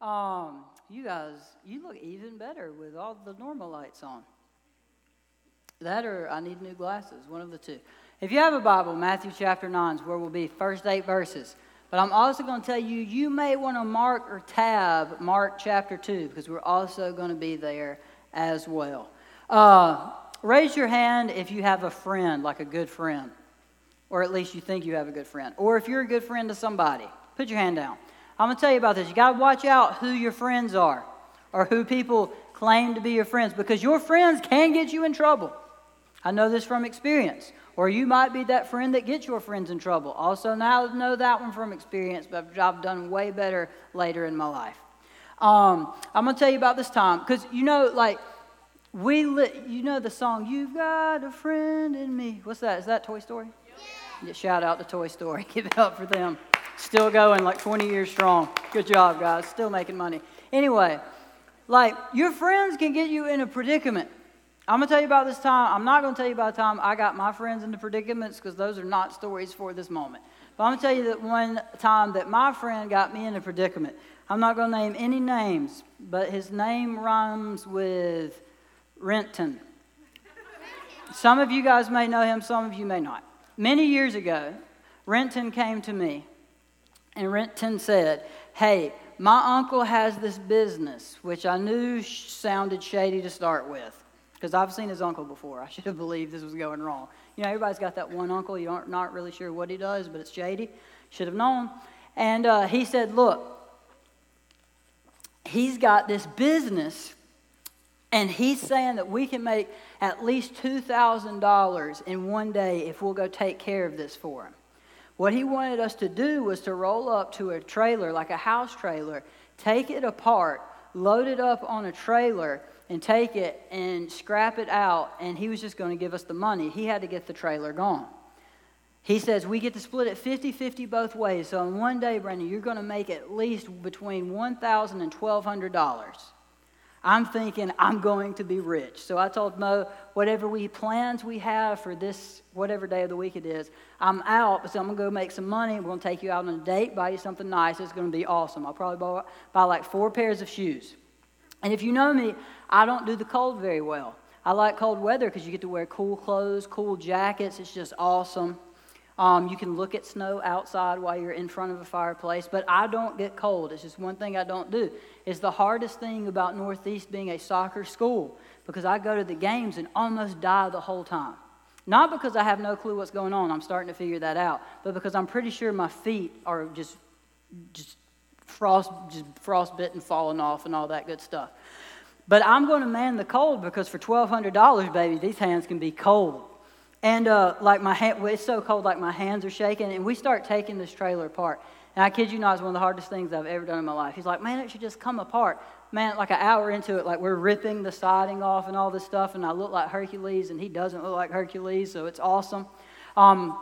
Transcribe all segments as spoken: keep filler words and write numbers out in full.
Um, you guys, you look even better with all the normal lights on. That or I need new glasses, one of the two. If you have a Bible, Matthew chapter nine is where we'll be, first eight verses. But I'm also going to tell you, you may want to mark or tab Mark chapter two, because we're also going to be there as well. Uh, raise your hand if you have a friend, like a good friend, or at least you think you have a good friend, or if you're a good friend to somebody, put your hand down. I'm going to tell you about this. You got to watch out who your friends are, or who people claim to be your friends, because your friends can get you in trouble. I know this from experience. Or you might be that friend that gets your friends in trouble. Also, now I know that one from experience, but I've done way better later in my life. Um, I'm going to tell you about this time, because, you know, like, we, li- you know the song, You've Got a Friend in Me. What's that? Is that Toy Story? Yeah. Yeah, shout out to Toy Story. Give it up for them. Still going, like, twenty years strong. Good job, guys. Still making money. Anyway, like, your friends can get you in a predicament. I'm going to tell you about this time. I'm not going to tell you about the time I got my friends into predicaments, because those are not stories for this moment. But I'm going to tell you that one time that my friend got me in a predicament. I'm not going to name any names, but his name rhymes with Renton. Some of you guys may know him, some of you may not. Many years ago, Renton came to me, and Renton said, hey, my uncle has this business, which I knew sounded shady to start with. Because I've seen his uncle before. I should have believed this was going wrong. You know, everybody's got that one uncle. You're not really sure what he does, but it's shady. Should have known. And uh, he said, look, he's got this business, and he's saying that we can make at least two thousand dollars in one day if we'll go take care of this for him. What he wanted us to do was to roll up to a trailer, like a house trailer, take it apart, load it up on a trailer, and take it and scrap it out, and he was just going to give us the money. He had to get the trailer gone. He says, we get to split it fifty-fifty both ways, so in one day, Brandon, you're going to make at least between one thousand dollars and twelve hundred dollars. I'm thinking I'm going to be rich. So I told Mo, whatever we plans we have for this, whatever day of the week it is, I'm out, so I'm going to go make some money. We're going to take you out on a date, buy you something nice. It's going to be awesome. I'll probably buy, buy like four pairs of shoes. And if you know me, I don't do the cold very well. I like cold weather because you get to wear cool clothes, cool jackets. It's just awesome. Um, you can look at snow outside while you're in front of a fireplace, but I don't get cold. It's just one thing I don't do. It's the hardest thing about Northeast being a soccer school, because I go to the games and almost die the whole time. Not because I have no clue what's going on. I'm starting to figure that out, but because I'm pretty sure my feet are just just frost, just frostbitten, falling off and all that good stuff. But I'm going to man the cold, because for twelve hundred dollars, baby, these hands can be cold. And uh, like my hand, well, it's so cold, like my hands are shaking. And we start taking this trailer apart. And I kid you not, it's one of the hardest things I've ever done in my life. He's like, man, it should just come apart. Man, like an hour into it, like we're ripping the siding off and all this stuff. And I look like Hercules, and he doesn't look like Hercules, so it's awesome. Um,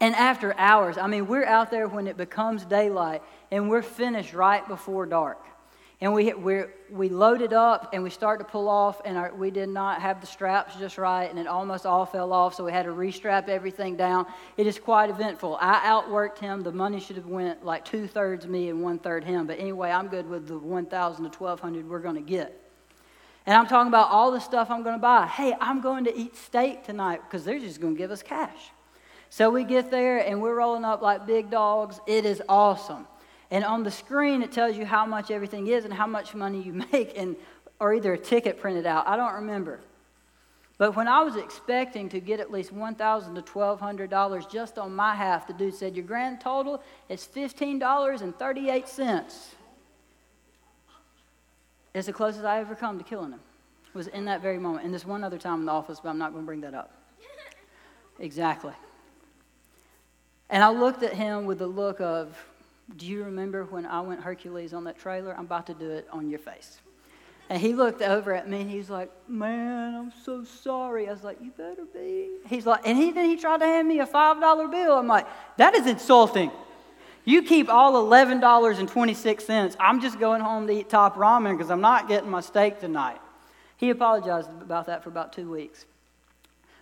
and after hours, I mean, we're out there when it becomes daylight, and we're finished right before dark. And we we we loaded up, and we started to pull off, and our, we did not have the straps just right, and it almost all fell off, so we had to restrap everything down. It is quite eventful. I outworked him. The money should have went like two-thirds me and one-third him. But anyway, I'm good with the one thousand dollars to twelve hundred dollars we're going to get. And I'm talking about all the stuff I'm going to buy. Hey, I'm going to eat steak tonight, because they're just going to give us cash. So we get there, and we're rolling up like big dogs. It is awesome. And on the screen, it tells you how much everything is and how much money you make, and or either a ticket printed out. I don't remember. But when I was expecting to get at least one thousand dollars to twelve hundred dollars just on my half, the dude said, your grand total is fifteen dollars and thirty-eight cents. It's the closest I ever come to killing him. It was in that very moment. And this one other time in the office, but I'm not going to bring that up. Exactly. And I looked at him with the look of, do you remember when I went Hercules on that trailer? I'm about to do it on your face. And he looked over at me, and he's like, man, I'm so sorry. I was like, you better be. He's like, and he, then he tried to hand me a five dollar bill. I'm like, that is insulting. You keep all eleven dollars and twenty-six cents. I'm just going home to eat top ramen because I'm not getting my steak tonight. He apologized about that for about two weeks.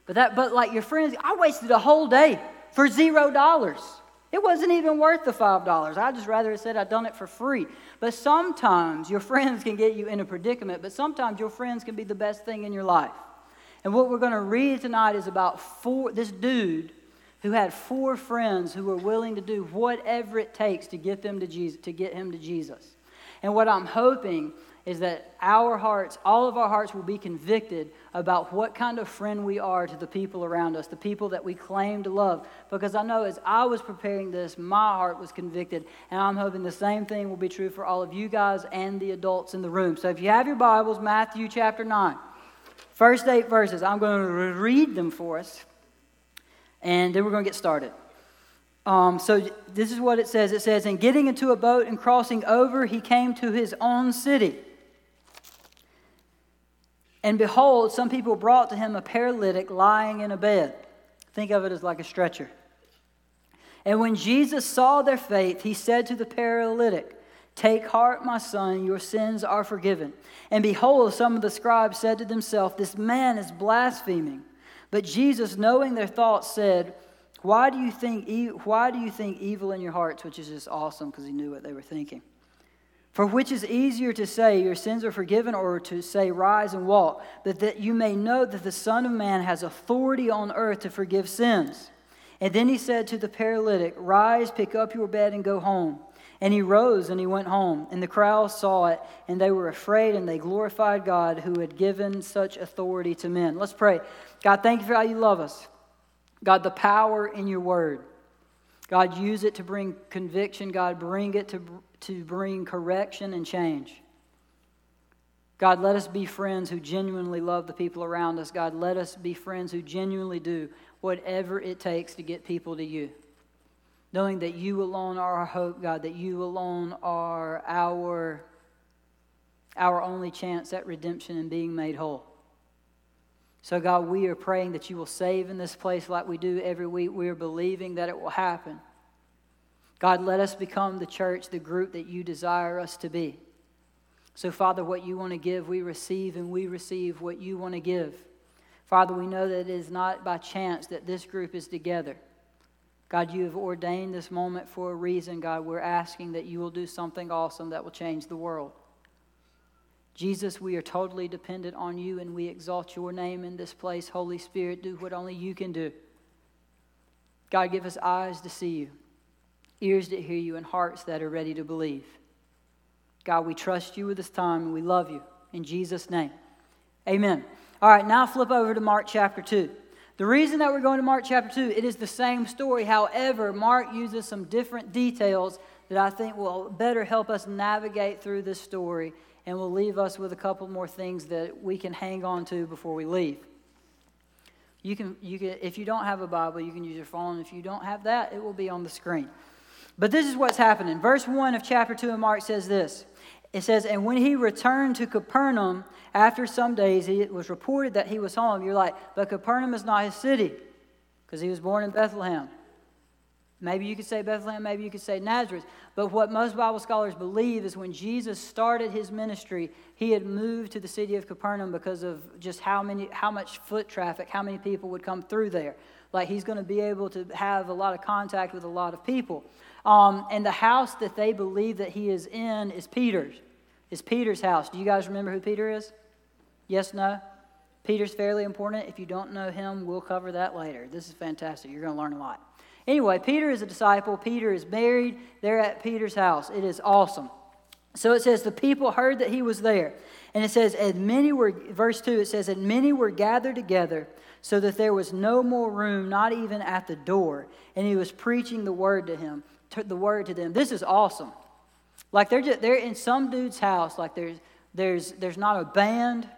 But that, but like your friends, I wasted a whole day for zero dollars. It wasn't even worth the five dollars. I just rather said I'd done it for free. But sometimes your friends can get you in a predicament, but sometimes your friends can be the best thing in your life. And what we're going to read tonight is about four, this dude who had four friends who were willing to do whatever it takes to get them to Jesus, to get him to Jesus. And what I'm hoping is that our hearts, all of our hearts, will be convicted about what kind of friend we are to the people around us, the people that we claim to love. Because I know as I was preparing this, my heart was convicted, and I'm hoping the same thing will be true for all of you guys and the adults in the room. So if you have your Bibles, Matthew chapter nine, first eight verses, I'm going to read them for us, and then we're going to get started. Um, so this is what it says. It says, "And getting into a boat and crossing over, he came to his own city. And behold, some people brought to him a paralytic lying in a bed." Think of it as like a stretcher. "And when Jesus saw their faith, he said to the paralytic, 'Take heart, my son, your sins are forgiven.' And behold, some of the scribes said to themselves, 'This man is blaspheming.' But Jesus, knowing their thoughts, said, 'Why do you think e- why do you think evil in your hearts?'" Which is just awesome, because he knew what they were thinking. "For which is easier to say, 'Your sins are forgiven,' or to say, 'Rise and walk,' but that you may know that the Son of Man has authority on earth to forgive sins." And then he said to the paralytic, "Rise, pick up your bed, and go home." And he rose and he went home. And the crowd saw it, and they were afraid, and they glorified God who had given such authority to men. Let's pray. God, thank you for how you love us. God, the power in your word. God, use it to bring conviction. God, bring it to, to bring correction and change. God, let us be friends who genuinely love the people around us. God, let us be friends who genuinely do whatever it takes to get people to you, knowing that you alone are our hope, God, that you alone are our, our only chance at redemption and being made whole. So, God, we are praying that you will save in this place like we do every week. We are believing that it will happen. God, let us become the church, the group that you desire us to be. So, Father, what you want to give, we receive, and we receive what you want to give. Father, we know that it is not by chance that this group is together. God, you have ordained this moment for a reason. God, we're asking that you will do something awesome that will change the world. Jesus, we are totally dependent on you, and we exalt your name in this place. Holy Spirit, do what only you can do. God, give us eyes to see you, ears that hear you, and hearts that are ready to believe. God, we trust you with this time, and we love you. In Jesus' name, amen. All right, now flip over to Mark chapter two. The reason that we're going to Mark chapter two, it is the same story. However, Mark uses some different details that I think will better help us navigate through this story, and will leave us with a couple more things that we can hang on to before we leave. You can, you can, if you don't have a Bible, you can use your phone. If you don't have that, it will be on the screen. But this is what's happening. Verse one of chapter two of Mark says this. It says, "And when he returned to Capernaum, after some days it was reported that he was home." You're like, but Capernaum is not his city, because he was born in Bethlehem. Maybe you could say Bethlehem, maybe you could say Nazareth. But what most Bible scholars believe is when Jesus started his ministry, he had moved to the city of Capernaum because of just how many, how much foot traffic, how many people would come through there. Like, he's going to be able to have a lot of contact with a lot of people. Um, and the house that they believe that he is in is Peter's. It's Peter's house. Do you guys remember who Peter is? Yes, no? Peter's fairly important. If you don't know him, we'll cover that later. This is fantastic. You're going to learn a lot. Anyway, Peter is a disciple. Peter is married. They're at Peter's house. It is awesome. So it says, the people heard that he was there. And it says, and many were, verse two, it says, and many were gathered together so that there was no more room, not even at the door. And he was preaching the word to him, the word to them. This is awesome. Like, they're just, they're in some dude's house. Like, there's there's there's not a band.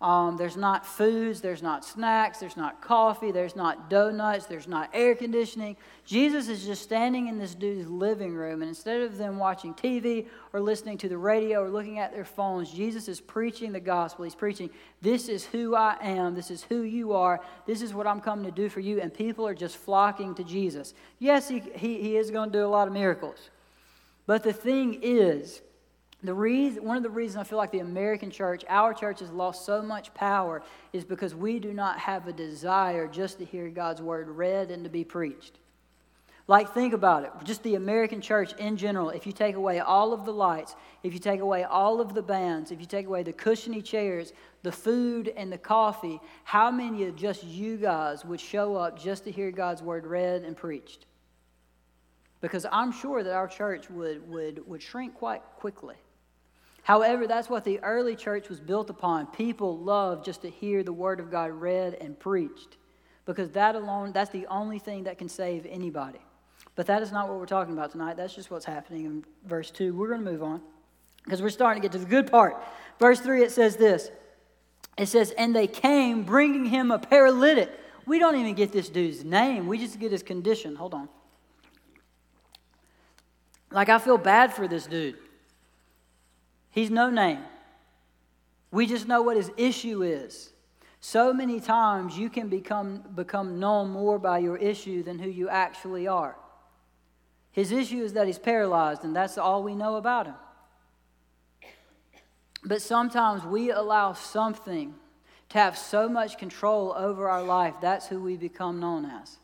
Um, there's not foods, there's not snacks, there's not coffee, there's not donuts, there's not air conditioning. Jesus is just standing in this dude's living room, and instead of them watching T V or listening to the radio or looking at their phones, Jesus is preaching the gospel. He's preaching, this is who I am, this is who you are, this is what I'm coming to do for you, and people are just flocking to Jesus. Yes, he, he, he is going to do a lot of miracles, but the thing is, The reason, one of the reasons I feel like the American church, our church, has lost so much power is because we do not have a desire just to hear God's word read and to be preached. Like, think about it. Just the American church in general, if you take away all of the lights, if you take away all of the bands, if you take away the cushiony chairs, the food and the coffee, how many of just you guys would show up just to hear God's word read and preached? Because I'm sure that our church would would would shrink quite quickly. However, that's what the early church was built upon. People loved just to hear the word of God read and preached. Because that alone, that's the only thing that can save anybody. But that is not what we're talking about tonight. That's just what's happening in verse two. We're going to move on because we're starting to get to the good part. Verse three, it says this. It says, and they came bringing him a paralytic. We don't even get this dude's name. We just get his condition. Hold on. Like, I feel bad for this dude. He's no name. We just know what his issue is. So many times you can become become known more by your issue than who you actually are. His issue is that he's paralyzed, and that's all we know about him. But sometimes we allow something to have so much control over our life, that's who we become known as.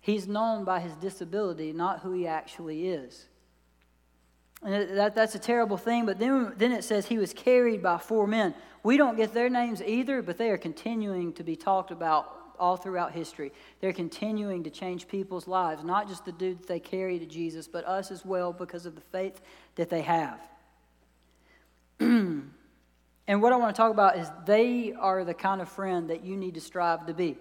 He's known by his disability, not who he actually is. And that, that's a terrible thing, but then, then it says he was carried by four men. We don't get their names either, but they are continuing to be talked about all throughout history. They're continuing to change people's lives, not just the dude that they carry to Jesus, but us as well because of the faith that they have. And what I want to talk about is they are the kind of friend that you need to strive to be.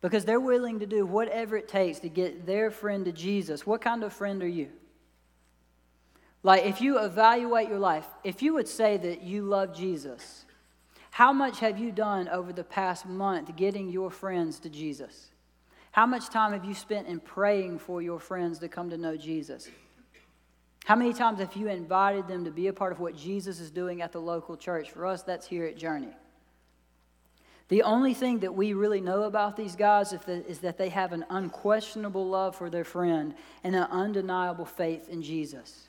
Because they're willing to do whatever it takes to get their friend to Jesus. What kind of friend are you? Like, if you evaluate your life, if you would say that you love Jesus, how much have you done over the past month getting your friends to Jesus? How much time have you spent in praying for your friends to come to know Jesus? How many times have you invited them to be a part of what Jesus is doing at the local church? For us, that's here at Journey. The only thing that we really know about these guys is that they have an unquestionable love for their friend and an undeniable faith in Jesus.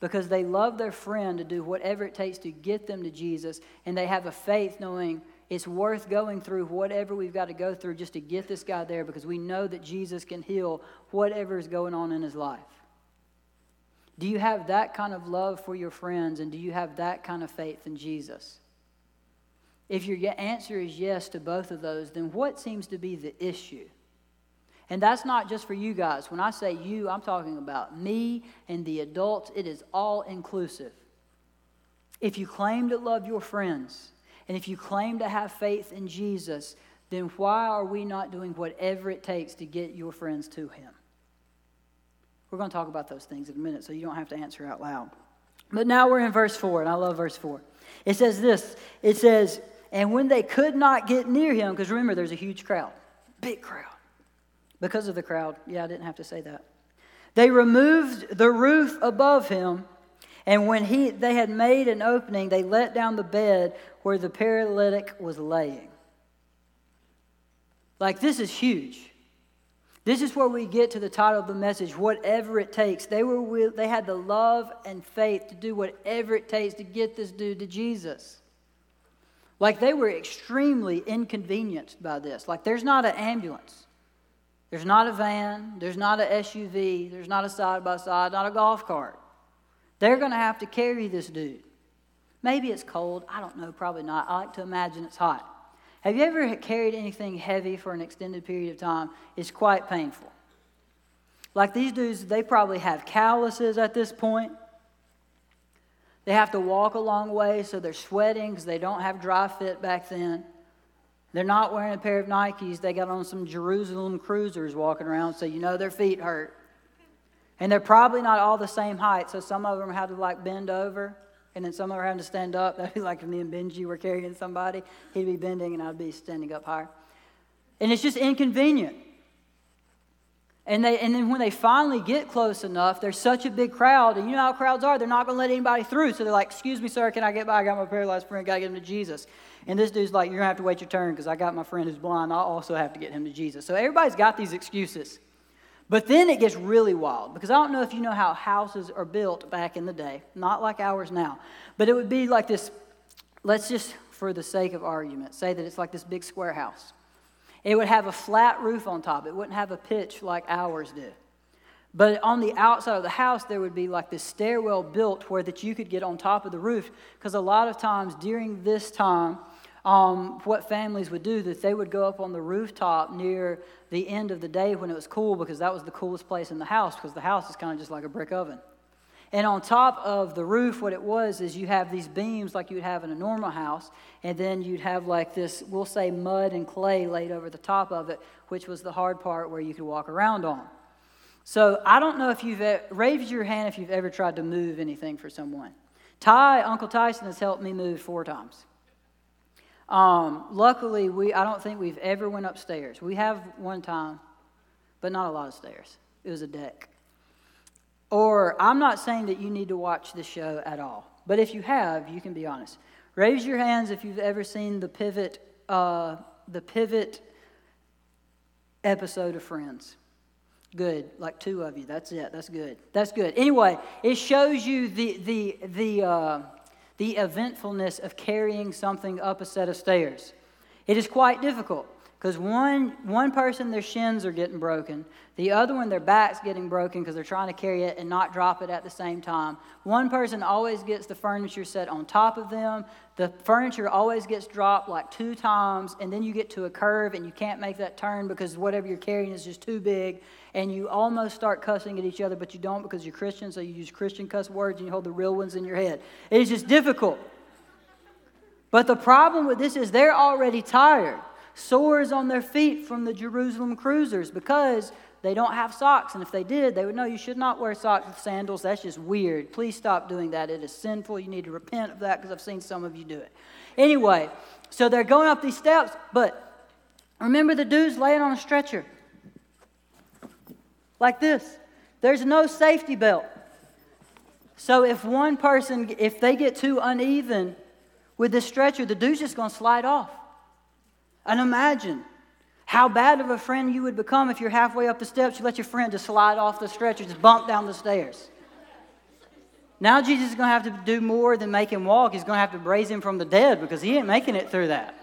Because they love their friend to do whatever it takes to get them to Jesus, and they have a faith knowing it's worth going through whatever we've got to go through just to get this guy there, because we know that Jesus can heal whatever is going on in his life. Do you have that kind of love for your friends, and do you have that kind of faith in Jesus? If your answer is yes to both of those, then what seems to be the issue? And that's not just for you guys. When I say you, I'm talking about me and the adults. It is all inclusive. If you claim to love your friends, and if you claim to have faith in Jesus, then why are we not doing whatever it takes to get your friends to him? We're going to talk about those things in a minute, so you don't have to answer out loud. But now we're in verse four, and I love verse four. It says this. It says, and when they could not get near him, because remember, there's a huge crowd, big crowd. Because of the crowd. Yeah, I didn't have to say that. They removed the roof above him, and when he they had made an opening, they let down the bed where the paralytic was laying. Like, this is huge. This is where we get to the title of the message, Whatever It Takes. They were they had the love and faith to do whatever it takes to get this dude to Jesus. Like, they were extremely inconvenienced by this. Like, there's not an ambulance. There's not a van, there's not an S U V, there's not a side-by-side, not a golf cart. They're going to have to carry this dude. Maybe it's cold. I don't know, probably not. I like to imagine it's hot. Have you ever carried anything heavy for an extended period of time? It's quite painful. Like, these dudes, they probably have calluses at this point. They have to walk a long way, so they're sweating because they don't have dry fit back then. They're not wearing a pair of Nikes. They got on some Jerusalem Cruisers walking around, so you know their feet hurt. And they're probably not all the same height, so some of them had to, like, bend over, and then some of them had to stand up. That'd be like if me and Benji were carrying somebody. He'd be bending, and I'd be standing up higher. And it's just inconvenient. And they, and then when they finally get close enough, there's such a big crowd, and you know how crowds are. They're not going to let anybody through, so they're like, excuse me, sir, can I get by? I got my paralyzed friend, got to get him to Jesus. And this dude's like, you're going to have to wait your turn because I got my friend who's blind. I also have to get him to Jesus. So everybody's got these excuses. But then it gets really wild, because I don't know if you know how houses are built back in the day, not like ours now. But it would be like this, let's just, for the sake of argument, say that it's like this big square house. It would have a flat roof on top. It wouldn't have a pitch like ours do. But on the outside of the house, there would be like this stairwell built where that you could get on top of the roof. Because a lot of times during this time, um, what families would do, that they would go up on the rooftop near the end of the day when it was cool, because that was the coolest place in the house, because the house is kind of just like a brick oven. And on top of the roof, what it was is you have these beams like you would have in a normal house, and then you'd have like this, we'll say, mud and clay laid over the top of it, which was the hard part where you could walk around on. So I don't know if you've ever, raised your hand if you've ever tried to move anything for someone. Ty, Uncle Tyson, has helped me move four times. Um, luckily, we I don't think we've ever went upstairs. We have one time, but not a lot of stairs. It was a deck. Or I'm not saying that you need to watch the show at all, but if you have, you can be honest. Raise your hands if you've ever seen the pivot, uh, the pivot episode of Friends. Good, like two of you. That's it. That's good. That's good. Anyway, it shows you the the the uh, the eventfulness of carrying something up a set of stairs. It is quite difficult because one one person, their shins are getting broken. The other one, their back's getting broken because they're trying to carry it and not drop it at the same time. One person always gets the furniture set on top of them. The furniture always gets dropped like two times, and then you get to a curve and you can't make that turn because whatever you're carrying is just too big, and you almost start cussing at each other, but you don't because you're Christian, so you use Christian cuss words and you hold the real ones in your head. It is just difficult. But the problem with this is they're already tired, sores on their feet from the Jerusalem cruisers, because they don't have socks, and if they did, they would know you should not wear socks with sandals. That's just weird. Please stop doing that. It is sinful. You need to repent of that, because I've seen some of you do it. Anyway, so they're going up these steps, but remember the dude's laying on a stretcher like this. There's no safety belt. So if one person, if they get too uneven with the stretcher, the dude's just going to slide off. And imagine how bad of a friend you would become if you're halfway up the steps, you let your friend just slide off the stretcher, just bump down the stairs. Now Jesus is going to have to do more than make him walk. He's going to have to raise him from the dead because he ain't making it through that.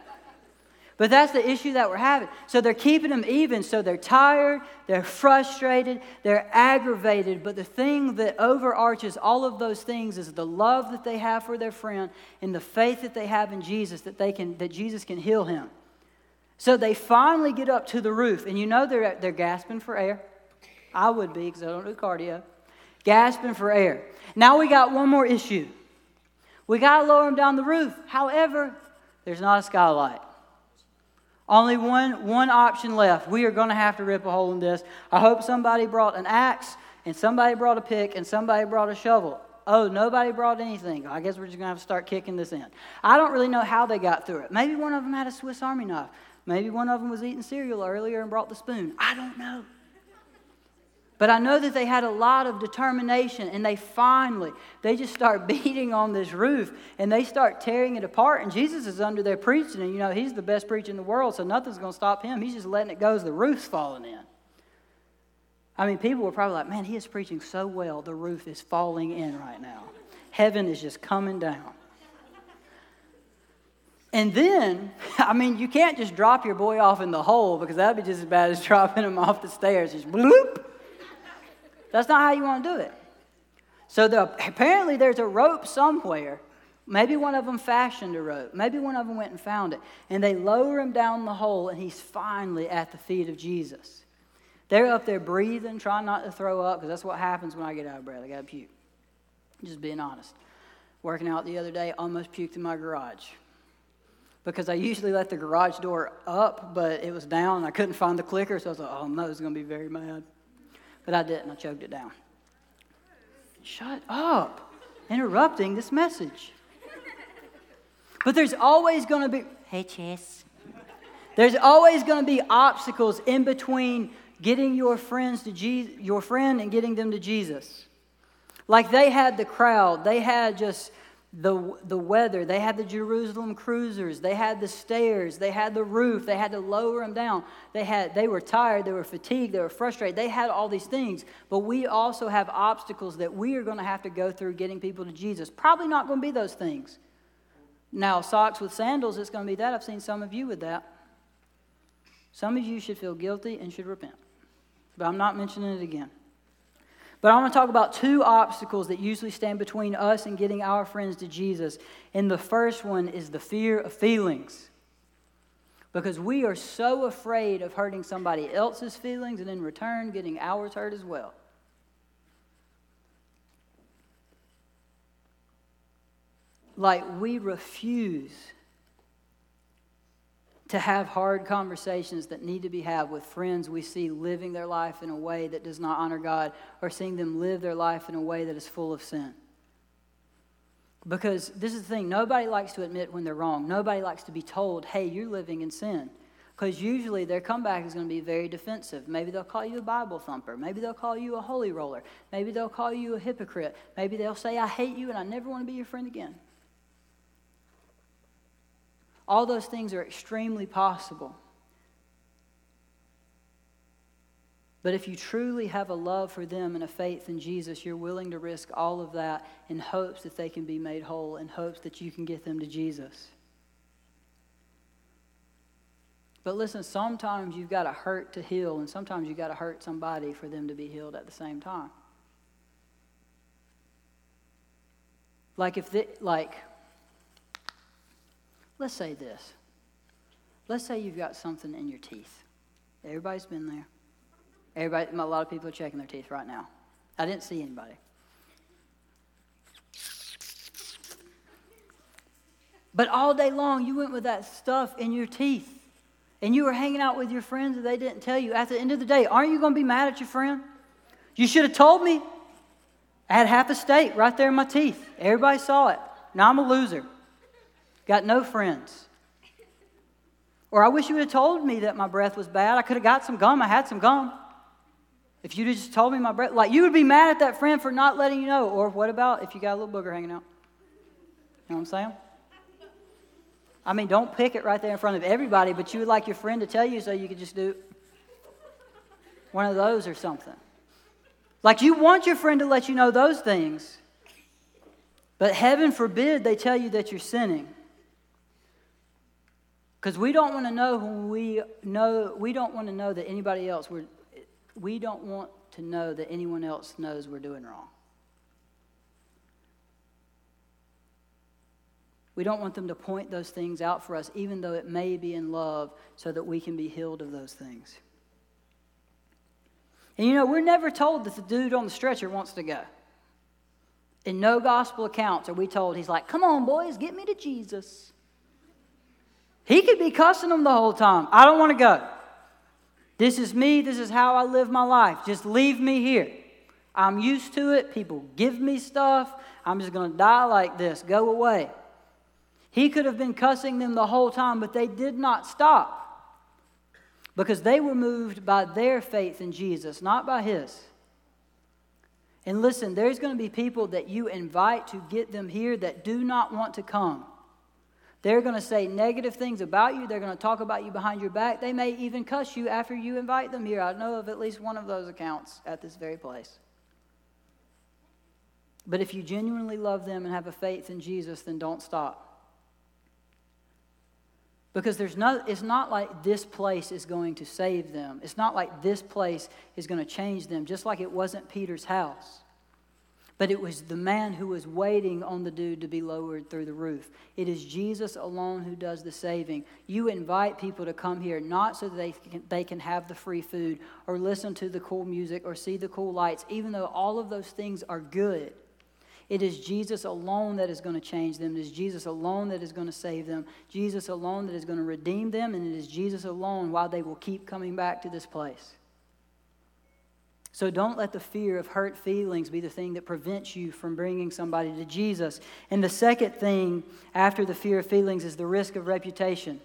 But that's the issue that we're having. So they're keeping them even, so they're tired, they're frustrated, they're aggravated. But the thing that overarches all of those things is the love that they have for their friend and the faith that they have in Jesus, that they can, that Jesus can heal him. So they finally get up to the roof, and you know they're they're gasping for air. I would be, because I don't do cardio. Gasping for air. Now we got one more issue. We got to lower them down the roof. However, there's not a skylight. Only one one option left. We are going to have to rip a hole in this. I hope somebody brought an axe, and somebody brought a pick, and somebody brought a shovel. Oh, nobody brought anything. I guess we're just going to have to start kicking this in. I don't really know how they got through it. Maybe one of them had a Swiss Army knife. Maybe one of them was eating cereal earlier and brought the spoon. I don't know. But I know that they had a lot of determination, and they finally, they just start beating on this roof, and they start tearing it apart, and Jesus is under there preaching, and you know, he's the best preacher in the world, so nothing's going to stop him. He's just letting it go as the roof's falling in. I mean, people were probably like, man, he is preaching so well, the roof is falling in right now. Heaven is just coming down. And then, I mean, you can't just drop your boy off in the hole, because that would be just as bad as dropping him off the stairs. Just bloop. That's not how you want to do it. So the, apparently there's a rope somewhere. Maybe one of them fashioned a rope. Maybe one of them went and found it. And they lower him down the hole, and he's finally at the feet of Jesus. They're up there breathing, trying not to throw up, because that's what happens when I get out of breath. I got to puke. Just being honest. Working out the other day, almost puked in my garage, because I usually let the garage door up, but it was down, and I couldn't find the clicker, so I was like, oh, Mo's going to be very mad. But I didn't. I choked it down. Shut up. Interrupting this message. But there's always going to be, hey, Chess. There's always going to be obstacles in between getting your friends to Je- your friend and getting them to Jesus. Like they had the crowd. They had just The the weather, they had the Jerusalem cruisers, they had the stairs, they had the roof, they had to lower them down. They had they were tired, they were fatigued, they were frustrated. They had all these things, but we also have obstacles that we are going to have to go through getting people to Jesus. Probably not going to be those things. Now, socks with sandals, it's going to be that. I've seen some of you with that. Some of you should feel guilty and should repent. But I'm not mentioning it again. But I want to talk about two obstacles that usually stand between us and getting our friends to Jesus. And the first one is the fear of feelings. Because we are so afraid of hurting somebody else's feelings and in return getting ours hurt as well. Like, we refuse to have hard conversations that need to be had with friends we see living their life in a way that does not honor God, or seeing them live their life in a way that is full of sin. Because this is the thing, nobody likes to admit when they're wrong. Nobody likes to be told, hey, you're living in sin. Because usually their comeback is going to be very defensive. Maybe they'll call you a Bible thumper. Maybe they'll call you a holy roller. Maybe they'll call you a hypocrite. Maybe they'll say, I hate you and I never want to be your friend again. All those things are extremely possible. But if you truly have a love for them and a faith in Jesus, you're willing to risk all of that in hopes that they can be made whole, in hopes that you can get them to Jesus. But listen, sometimes you've got to hurt to heal, and sometimes you've got to hurt somebody for them to be healed at the same time. Like if the, like, let's say this. Let's say you've got something in your teeth. Everybody's been there. Everybody, a lot of people are checking their teeth right now. I didn't see anybody. But all day long, you went with that stuff in your teeth. And you were hanging out with your friends and they didn't tell you. At the end of the day, aren't you going to be mad at your friend? You should have told me. I had half a steak right there in my teeth. Everybody saw it. Now I'm a loser. Got no friends. Or I wish you would have told me that my breath was bad. I could have got some gum. I had some gum. If you'd have just told me my breath, like, you would be mad at that friend for not letting you know. Or what about if you got a little booger hanging out? You know what I'm saying? I mean, don't pick it right there in front of everybody, but you would like your friend to tell you so you could just do one of those or something. Like, you want your friend to let you know those things, but heaven forbid they tell you that you're sinning. Because we don't want to know when we know, we don't want to know that anybody else, we're, we don't want to know that anyone else knows we're doing wrong. We don't want them to point those things out for us, even though it may be in love, so that we can be healed of those things. And you know, we're never told that the dude on the stretcher wants to go. In no gospel accounts are we told, he's like, come on, boys, get me to Jesus. He could be cussing them the whole time. I don't want to go. This is me. This is how I live my life. Just leave me here. I'm used to it. People give me stuff. I'm just going to die like this. Go away. He could have been cussing them the whole time, but they did not stop. Because they were moved by their faith in Jesus, not by his. And listen, there's going to be people that you invite to get them here that do not want to come. They're going to say negative things about you. They're going to talk about you behind your back. They may even cuss you after you invite them here. I know of at least one of those accounts at this very place. But if you genuinely love them and have a faith in Jesus, then don't stop. Because there's no, it's not like this place is going to save them. It's not like this place is going to change them, just like it wasn't Peter's house. But it was the man who was waiting on the dude to be lowered through the roof. It is Jesus alone who does the saving. You invite people to come here not so that they can, they can have the free food or listen to the cool music or see the cool lights, even though all of those things are good. It is Jesus alone that is going to change them. It is Jesus alone that is going to save them. Jesus alone that is going to redeem them. And it is Jesus alone why they will keep coming back to this place. So don't let the fear of hurt feelings be the thing that prevents you from bringing somebody to Jesus. And the second thing after the fear of feelings is the risk of reputation.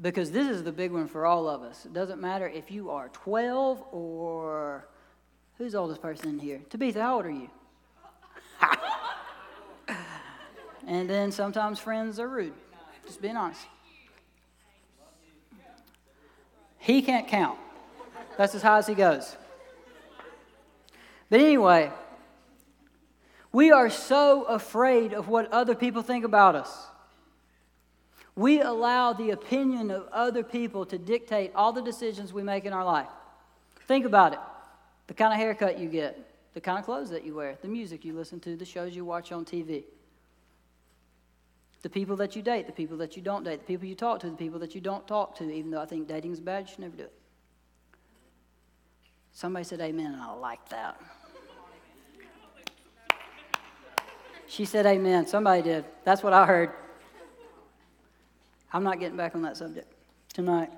Because this is the big one for all of us. It doesn't matter if you are twelve or... Who's the oldest person in here? Tabitha, how old are you? And then sometimes friends are rude. Just being honest. He can't count. That's as high as he goes. But anyway, we are so afraid of what other people think about us. We allow the opinion of other people to dictate all the decisions we make in our life. Think about it. The kind of haircut you get, the kind of clothes that you wear, the music you listen to, the shows you watch on T V, the people that you date, the people that you don't date, the people you talk to, the people that you don't talk to, even though I think dating is bad, you should never do it. Somebody said amen, and I like that. She said amen. Somebody did. That's what I heard. I'm not getting back on that subject tonight.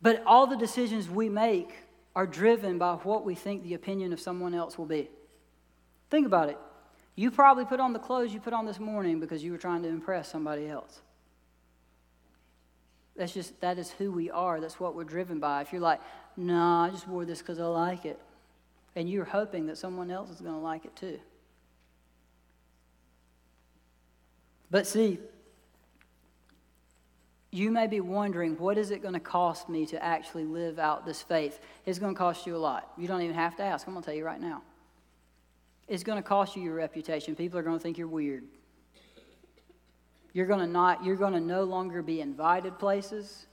But all the decisions we make are driven by what we think the opinion of someone else will be. Think about it. You probably put on the clothes you put on this morning because you were trying to impress somebody else. That's just, that is who we are. That's what we're driven by. If you're like, nah, I just wore this because I like it. And you're hoping that someone else is going to like it too. But see, you may be wondering, what is it going to cost me to actually live out this faith? It's going to cost you a lot. You don't even have to ask. I'm going to tell you right now. It's going to cost you your reputation. People are going to think you're weird. You're going to not, you're going to no longer be invited places.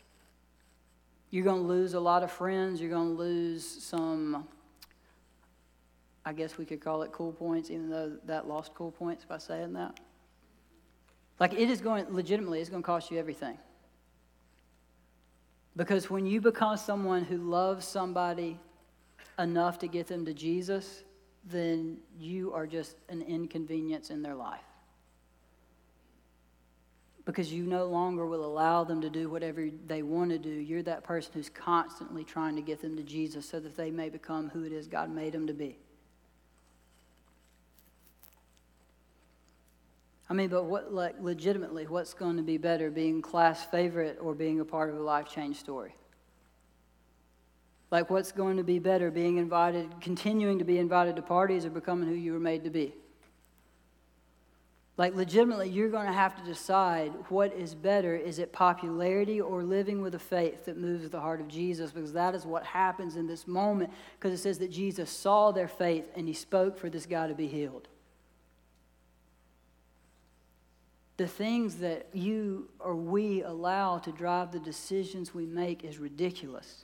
You're going to lose a lot of friends. You're going to lose some, I guess we could call it cool points, even though that lost cool points by saying that. Like, it is going, legitimately, it's going to cost you everything. Because when you become someone who loves somebody enough to get them to Jesus, then you are just an inconvenience in their life. Because you no longer will allow them to do whatever they want to do. You're that person who's constantly trying to get them to Jesus so that they may become who it is God made them to be. I mean, but what, like, legitimately, what's going to be better, being class favorite or being a part of a life change story? Like, what's going to be better, being invited, continuing to be invited to parties or becoming who you were made to be? Like, legitimately, you're going to have to decide what is better. Is it popularity or living with a faith that moves the heart of Jesus? Because that is what happens in this moment, because it says that Jesus saw their faith and he spoke for this guy to be healed. The things that you or we allow to drive the decisions we make is ridiculous.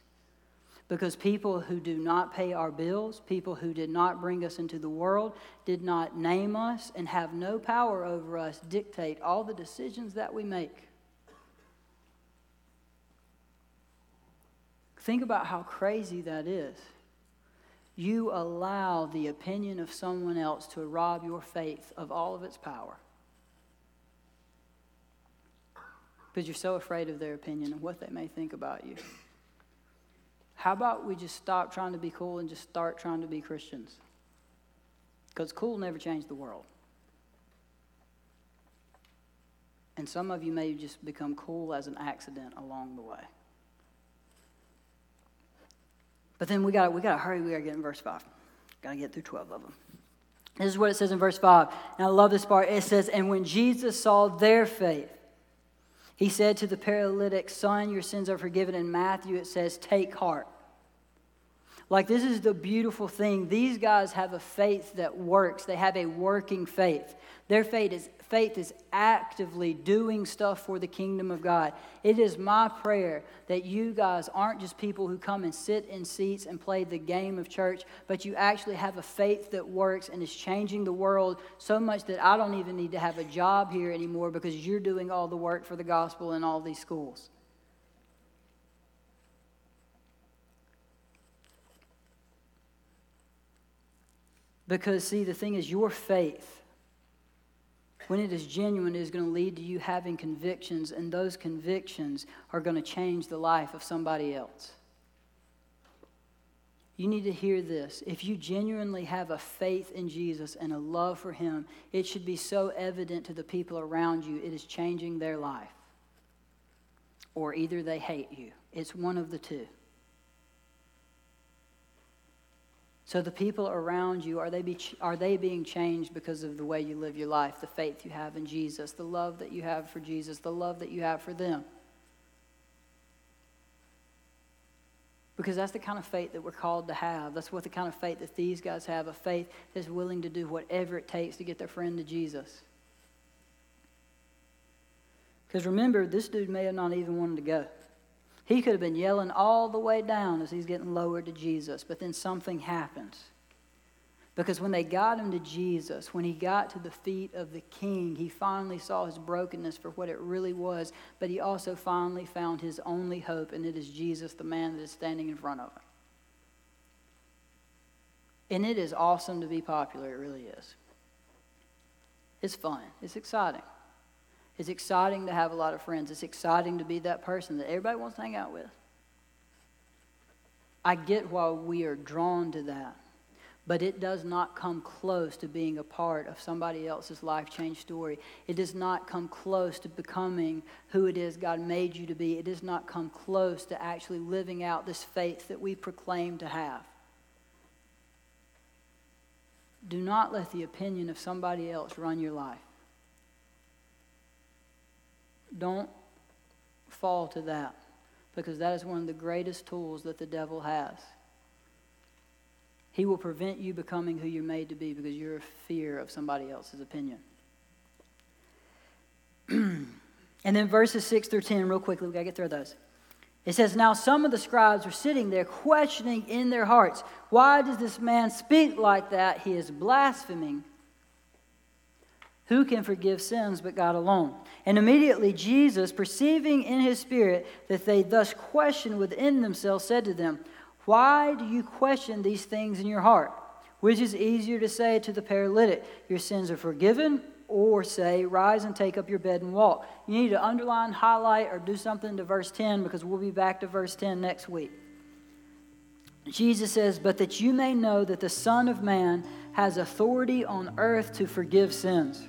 Because people who do not pay our bills, people who did not bring us into the world, did not name us, and have no power over us, dictate all the decisions that we make. Think about how crazy that is. You allow the opinion of someone else to rob your faith of all of its power. Because you're so afraid of their opinion and what they may think about you. How about we just stop trying to be cool and just start trying to be Christians? Because cool never changed the world. And some of you may just become cool as an accident along the way. But then we got we got to hurry. We got to get in verse five. Got to get through twelve of them. This is what it says in verse five. And I love this part. It says, and when Jesus saw their faith, he said to the paralytic, son, your sins are forgiven. In Matthew, it says, take heart. Like, this is the beautiful thing. These guys have a faith that works. They have a working faith. Their faith is, faith is actively doing stuff for the kingdom of God. It is my prayer that you guys aren't just people who come and sit in seats and play the game of church, but you actually have a faith that works and is changing the world so much that I don't even need to have a job here anymore because you're doing all the work for the gospel in all these schools. Because, see, the thing is, your faith, when it is genuine, is going to lead to you having convictions, and those convictions are going to change the life of somebody else. You need to hear this. If you genuinely have a faith in Jesus and a love for him, it should be so evident to the people around you it is changing their life. Or either they hate you. It's one of the two. So the people around you, are they be, are they being changed because of the way you live your life, the faith you have in Jesus, the love that you have for Jesus, the love that you have for them? Because that's the kind of faith that we're called to have. That's what the kind of faith that these guys have, a faith that's willing to do whatever it takes to get their friend to Jesus. Because remember, this dude may have not even wanted to go. He could have been yelling all the way down as he's getting lowered to Jesus. But then something happens. Because when they got him to Jesus, when he got to the feet of the king, he finally saw his brokenness for what it really was. But he also finally found his only hope, and it is Jesus, the man that is standing in front of him. And it is awesome to be popular. It really is. It's fun. It's exciting. It's exciting to have a lot of friends. It's exciting to be that person that everybody wants to hang out with. I get why we are drawn to that. But it does not come close to being a part of somebody else's life change story. It does not come close to becoming who it is God made you to be. It does not come close to actually living out this faith that we proclaim to have. Do not let the opinion of somebody else run your life. Don't fall to that, because that is one of the greatest tools that the devil has. He will prevent you becoming who you're made to be because you're in fear of somebody else's opinion. And then verses six through ten, real quickly, we've got to get through those. It says, now some of the scribes were sitting there questioning in their hearts, why does this man speak like that? He is blaspheming. Who can forgive sins but God alone? And immediately Jesus, perceiving in his spirit that they thus questioned within themselves, said to them, why do you question these things in your heart? Which is easier to say to the paralytic, your sins are forgiven, or say, rise and take up your bed and walk? You need to underline, highlight, or do something to verse ten, because we'll be back to verse ten next week. Jesus says, but that you may know that the Son of Man has authority on earth to forgive sins.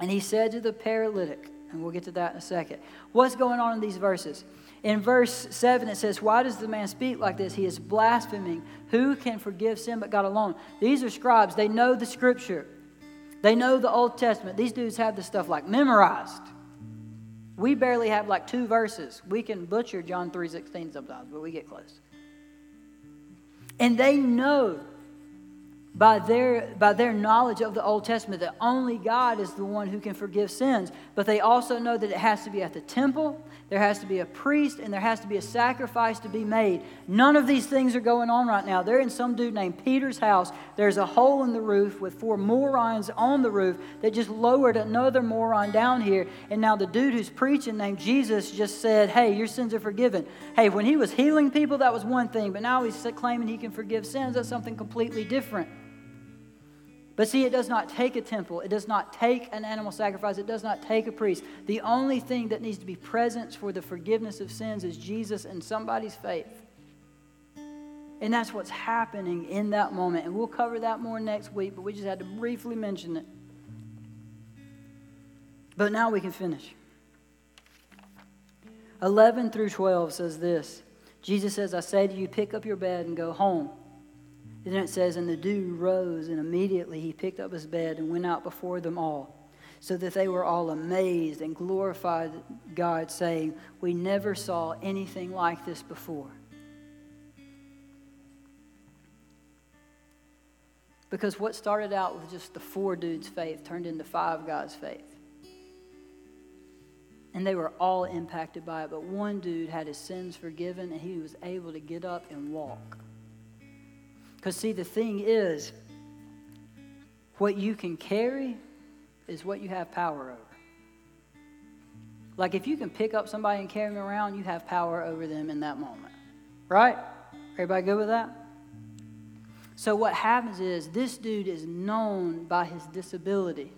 And he said to the paralytic, and we'll get to that in a second. What's going on in these verses? In verse seven, it says, why does the man speak like this? He is blaspheming. Who can forgive sin but God alone? These are scribes. They know the scripture. They know the Old Testament. These dudes have this stuff like memorized. We barely have like two verses. We can butcher John three sixteen sometimes, but we get close. And they know by their by their knowledge of the Old Testament that only God is the one who can forgive sins. But they also know that it has to be at the temple, there has to be a priest, and there has to be a sacrifice to be made. None of these things are going on right now. They're in some dude named Peter's house. There's a hole in the roof with four morons on the roof that just lowered another moron down here. And now the dude who's preaching named Jesus just said, hey, your sins are forgiven. Hey, when he was healing people, that was one thing. But now he's claiming he can forgive sins. That's something completely different. But see, it does not take a temple. It does not take an animal sacrifice. It does not take a priest. The only thing that needs to be present for the forgiveness of sins is Jesus and somebody's faith. And that's what's happening in that moment. And we'll cover that more next week, but we just had to briefly mention it. But now we can finish. eleven through twelve says this. Jesus says, I say to you, pick up your bed and go home. Then it says, and the dude rose, and immediately he picked up his bed and went out before them all, so that they were all amazed and glorified God, saying, we never saw anything like this before. Because what started out with just the four dudes' faith turned into five guys' faith. And they were all impacted by it, but one dude had his sins forgiven, and he was able to get up and walk. Because see, the thing is, what you can carry is what you have power over. Like if you can pick up somebody and carry them around, you have power over them in that moment. Right? Everybody good with that? So what happens is this dude is known by his disability.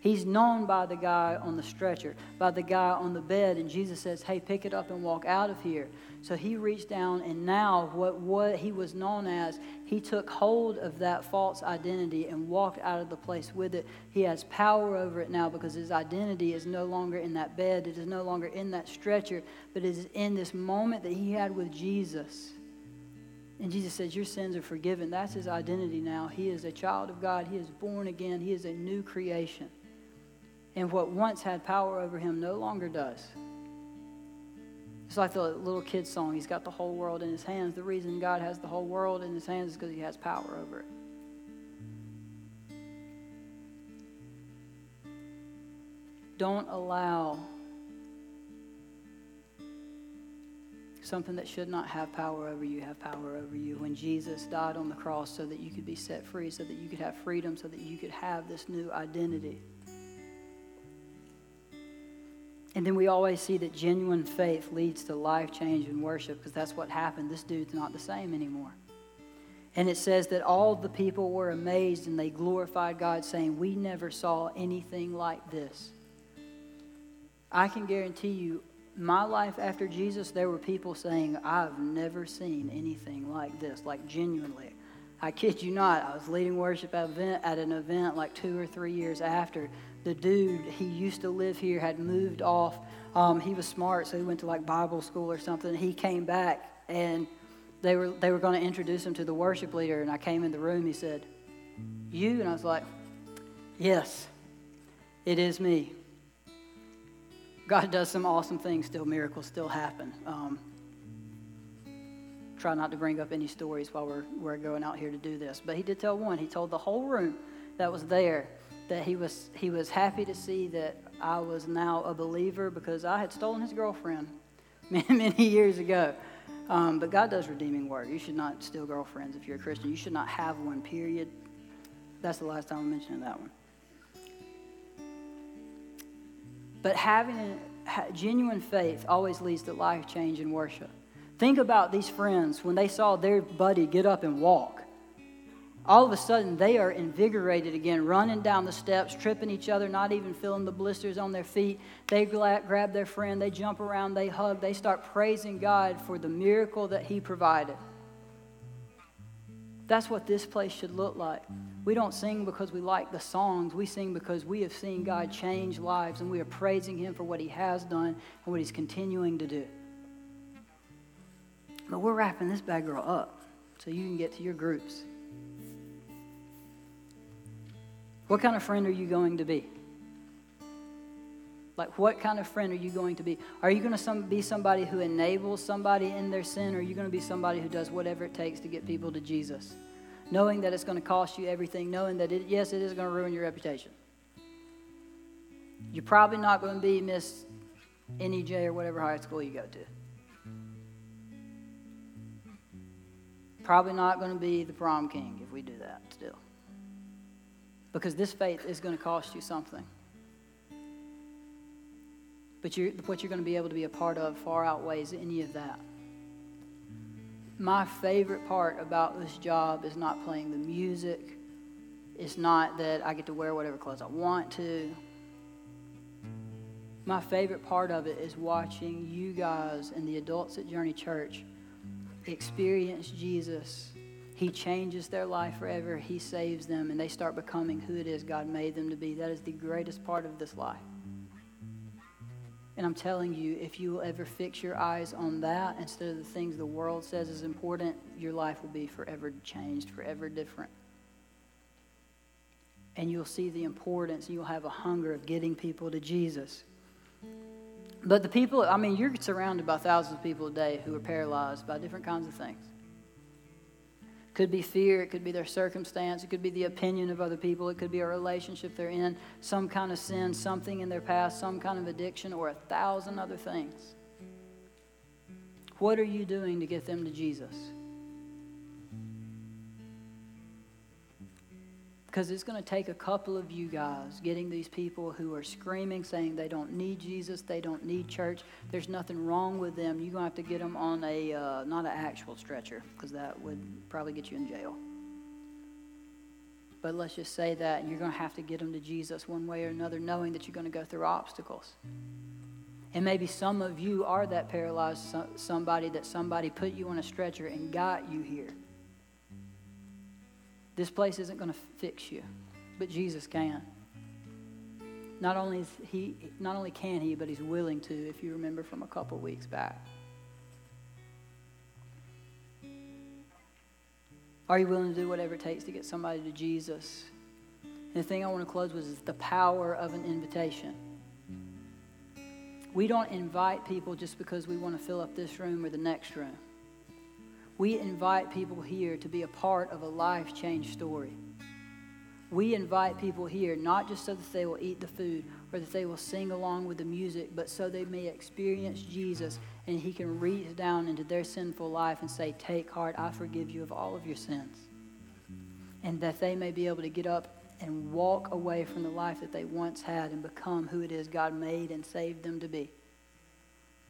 He's known by the guy on the stretcher, by the guy on the bed. And Jesus says, hey, pick it up and walk out of here. So he reached down, and now what, what he was known as, he took hold of that false identity and walked out of the place with it. He has power over it now because his identity is no longer in that bed. It is no longer in that stretcher, but it is in this moment that he had with Jesus. And Jesus says, your sins are forgiven. That's his identity now. He is a child of God. He is born again. He is a new creation. And what once had power over him no longer does. It's like the little kid's song. He's got the whole world in his hands. The reason God has the whole world in his hands is because he has power over it. Don't allow something that should not have power over you have power over you. When Jesus died on the cross so that you could be set free, so that you could have freedom, so that you could have this new identity. And then we always see that genuine faith leads to life change and worship, because that's what happened. This dude's not the same anymore. And it says that all the people were amazed and they glorified God, saying, "We never saw anything like this." I can guarantee you, my life after Jesus, there were people saying, "I've never seen anything like this," like genuinely. I kid you not, I was leading worship at an event like two or three years after. The dude, he used to live here, had moved off. Um, he was smart, so he went to like Bible school or something. He came back, and they were they were going to introduce him to the worship leader, and I came in the room. He said, "You?" And I was like, "Yes, it is me." God does some awesome things still. Miracles still happen. Um, try not to bring up any stories while we're, we're going out here to do this. But he did tell one. He told the whole room that was there that he was he was happy to see that I was now a believer, because I had stolen his girlfriend many, many years ago. Um, but God does redeeming work. You should not steal girlfriends if you're a Christian. You should not have one, period. That's the last time I'm mentioning that one. But having a genuine faith always leads to life change and worship. Think about these friends when they saw their buddy get up and walk. All of a sudden, they are invigorated again, running down the steps, tripping each other, not even feeling the blisters on their feet. They grab their friend, they jump around, they hug, they start praising God for the miracle that he provided. That's what this place should look like. We don't sing because we like the songs. We sing because we have seen God change lives, and we are praising him for what he has done and what he's continuing to do. But we're wrapping this bad girl up so you can get to your groups. What kind of friend are you going to be? Like, what kind of friend are you going to be? Are you going to be somebody who enables somebody in their sin, or are you going to be somebody who does whatever it takes to get people to Jesus? Knowing that it's going to cost you everything, knowing that, it, yes, it is going to ruin your reputation. You're probably not going to be Miss N E J or whatever high school you go to. Probably not going to be the prom king if we do that still. Because this faith is going to cost you something. But you're, what you're going to be able to be a part of far outweighs any of that. My favorite part about this job is not playing the music. It's not that I get to wear whatever clothes I want to. My favorite part of it is watching you guys and the adults at Journey Church experience Jesus. He changes their life forever. He saves them, and they start becoming who it is God made them to be. That is the greatest part of this life. And I'm telling you, if you will ever fix your eyes on that instead of the things the world says is important, your life will be forever changed, forever different. And you'll see the importance, and you'll have a hunger of getting people to Jesus. But the people, I mean, you're surrounded by thousands of people a day who are paralyzed by different kinds of things. Could be fear, it could be their circumstance, it could be the opinion of other people, it could be a relationship they're in, some kind of sin, something in their past, some kind of addiction, or a thousand other things. What are you doing to get them to Jesus? Because it's going to take a couple of you guys getting these people who are screaming, saying they don't need Jesus, they don't need church, there's nothing wrong with them. You're going to have to get them on a, uh, not an actual stretcher, because that would probably get you in jail. But let's just say that, and you're going to have to get them to Jesus one way or another, knowing that you're going to go through obstacles. And maybe some of you are that paralyzed somebody that somebody put you on a stretcher and got you here. This place isn't going to fix you, but Jesus can. Not only is he, not only can he, but he's willing to, if you remember from a couple weeks back. Are you willing to do whatever it takes to get somebody to Jesus? And the thing I want to close with is the power of an invitation. We don't invite people just because we want to fill up this room or the next room. We invite people here to be a part of a life change story. We invite people here not just so that they will eat the food or that they will sing along with the music, but so they may experience Jesus and he can reach down into their sinful life and say, take heart, I forgive you of all of your sins. And that they may be able to get up and walk away from the life that they once had and become who it is God made and saved them to be.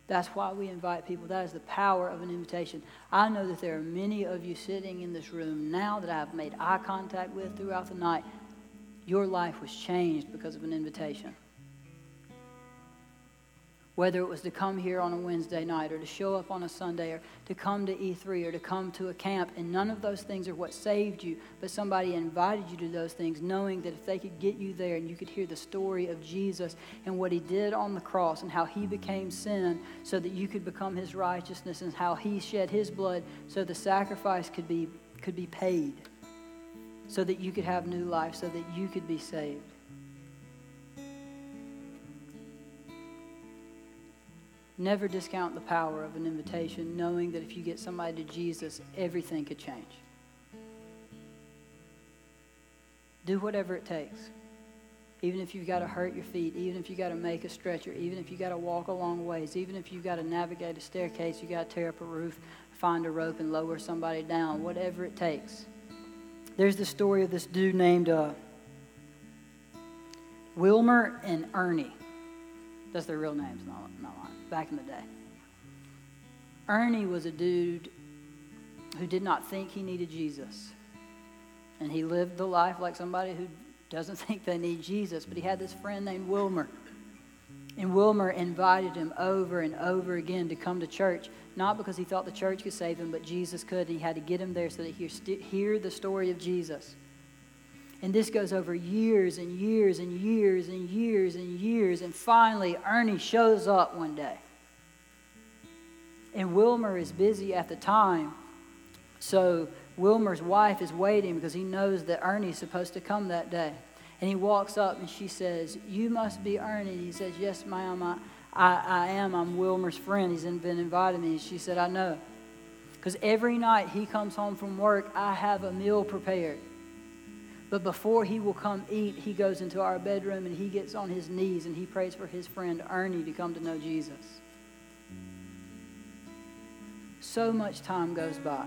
That's why we invite people. That is the power of an invitation. I know that there are many of you sitting in this room now that I've made eye contact with throughout the night. Your life was changed because of an invitation. Whether it was to come here on a Wednesday night or to show up on a Sunday or to come to E three or to come to a camp, and none of those things are what saved you, but somebody invited you to those things, knowing that if they could get you there and you could hear the story of Jesus and what he did on the cross and how he became sin so that you could become his righteousness and how he shed his blood so the sacrifice could be could be paid, so that you could have new life, so that you could be saved. Never discount the power of an invitation, knowing that if you get somebody to Jesus, everything could change. Do whatever it takes. Even if you've got to hurt your feet, even if you've got to make a stretcher, even if you've got to walk a long ways, even if you've got to navigate a staircase, you've got to tear up a roof, find a rope and lower somebody down, whatever it takes. There's the story of this dude named uh, Wilmer and Ernie. That's their real names, not, not mine. Back in the day. Ernie was a dude who did not think he needed Jesus. And he lived the life like somebody who doesn't think they need Jesus. But he had this friend named Wilmer. And Wilmer invited him over and over again to come to church. Not because he thought the church could save him, but Jesus could. And he had to get him there so that he could hear the story of Jesus. And this goes over years and years and years and years and years. And finally, Ernie shows up one day. And Wilmer is busy at the time. So Wilmer's wife is waiting because he knows that Ernie's supposed to come that day. And he walks up and she says, "You must be Ernie." And he says, "Yes, ma'am, I, I, I am. I'm Wilmer's friend. He's been inviting me." And she said, "I know. Because every night he comes home from work, I have a meal prepared. But before he will come eat, he goes into our bedroom and he gets on his knees and he prays for his friend Ernie to come to know Jesus." So much time goes by.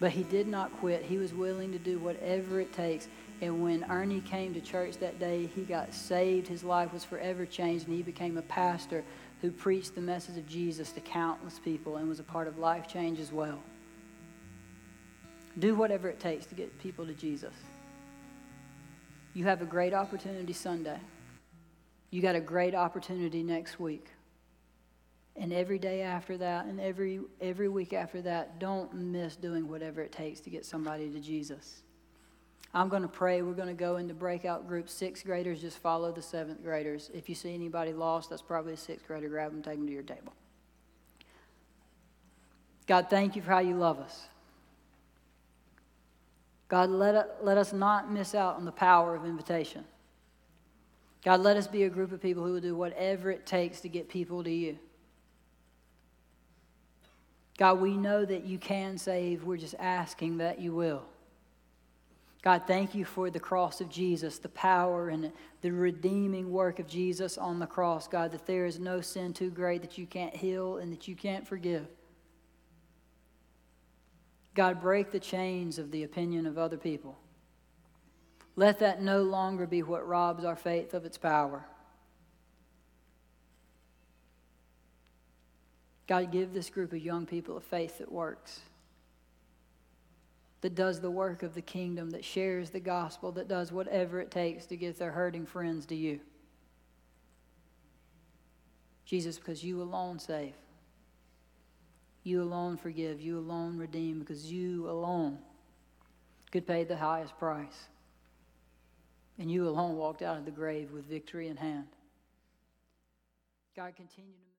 But he did not quit. He was willing to do whatever it takes. And when Ernie came to church that day, he got saved. His life was forever changed and he became a pastor who preached the message of Jesus to countless people and was a part of life change as well. Do whatever it takes to get people to Jesus. You have a great opportunity Sunday. You got a great opportunity next week. And every day after that, and every every week after that, don't miss doing whatever it takes to get somebody to Jesus. I'm going to pray. We're going to go into breakout groups. Sixth graders, just follow the seventh graders. If you see anybody lost, that's probably a sixth grader. Grab them, take them to your table. God, thank you for how you love us. God, let, let us not miss out on the power of invitation. God, let us be a group of people who will do whatever it takes to get people to you. God, we know that you can save. We're just asking that you will. God, thank you for the cross of Jesus, the power and the redeeming work of Jesus on the cross. God, that there is no sin too great that you can't heal and that you can't forgive. God, break the chains of the opinion of other people. Let that no longer be what robs our faith of its power. God, give this group of young people a faith that works, that does the work of the kingdom, that shares the gospel, that does whatever it takes to get their hurting friends to you. Jesus, because you alone save. You alone forgive, you alone redeem, because you alone could pay the highest price. And you alone walked out of the grave with victory in hand. God, continue to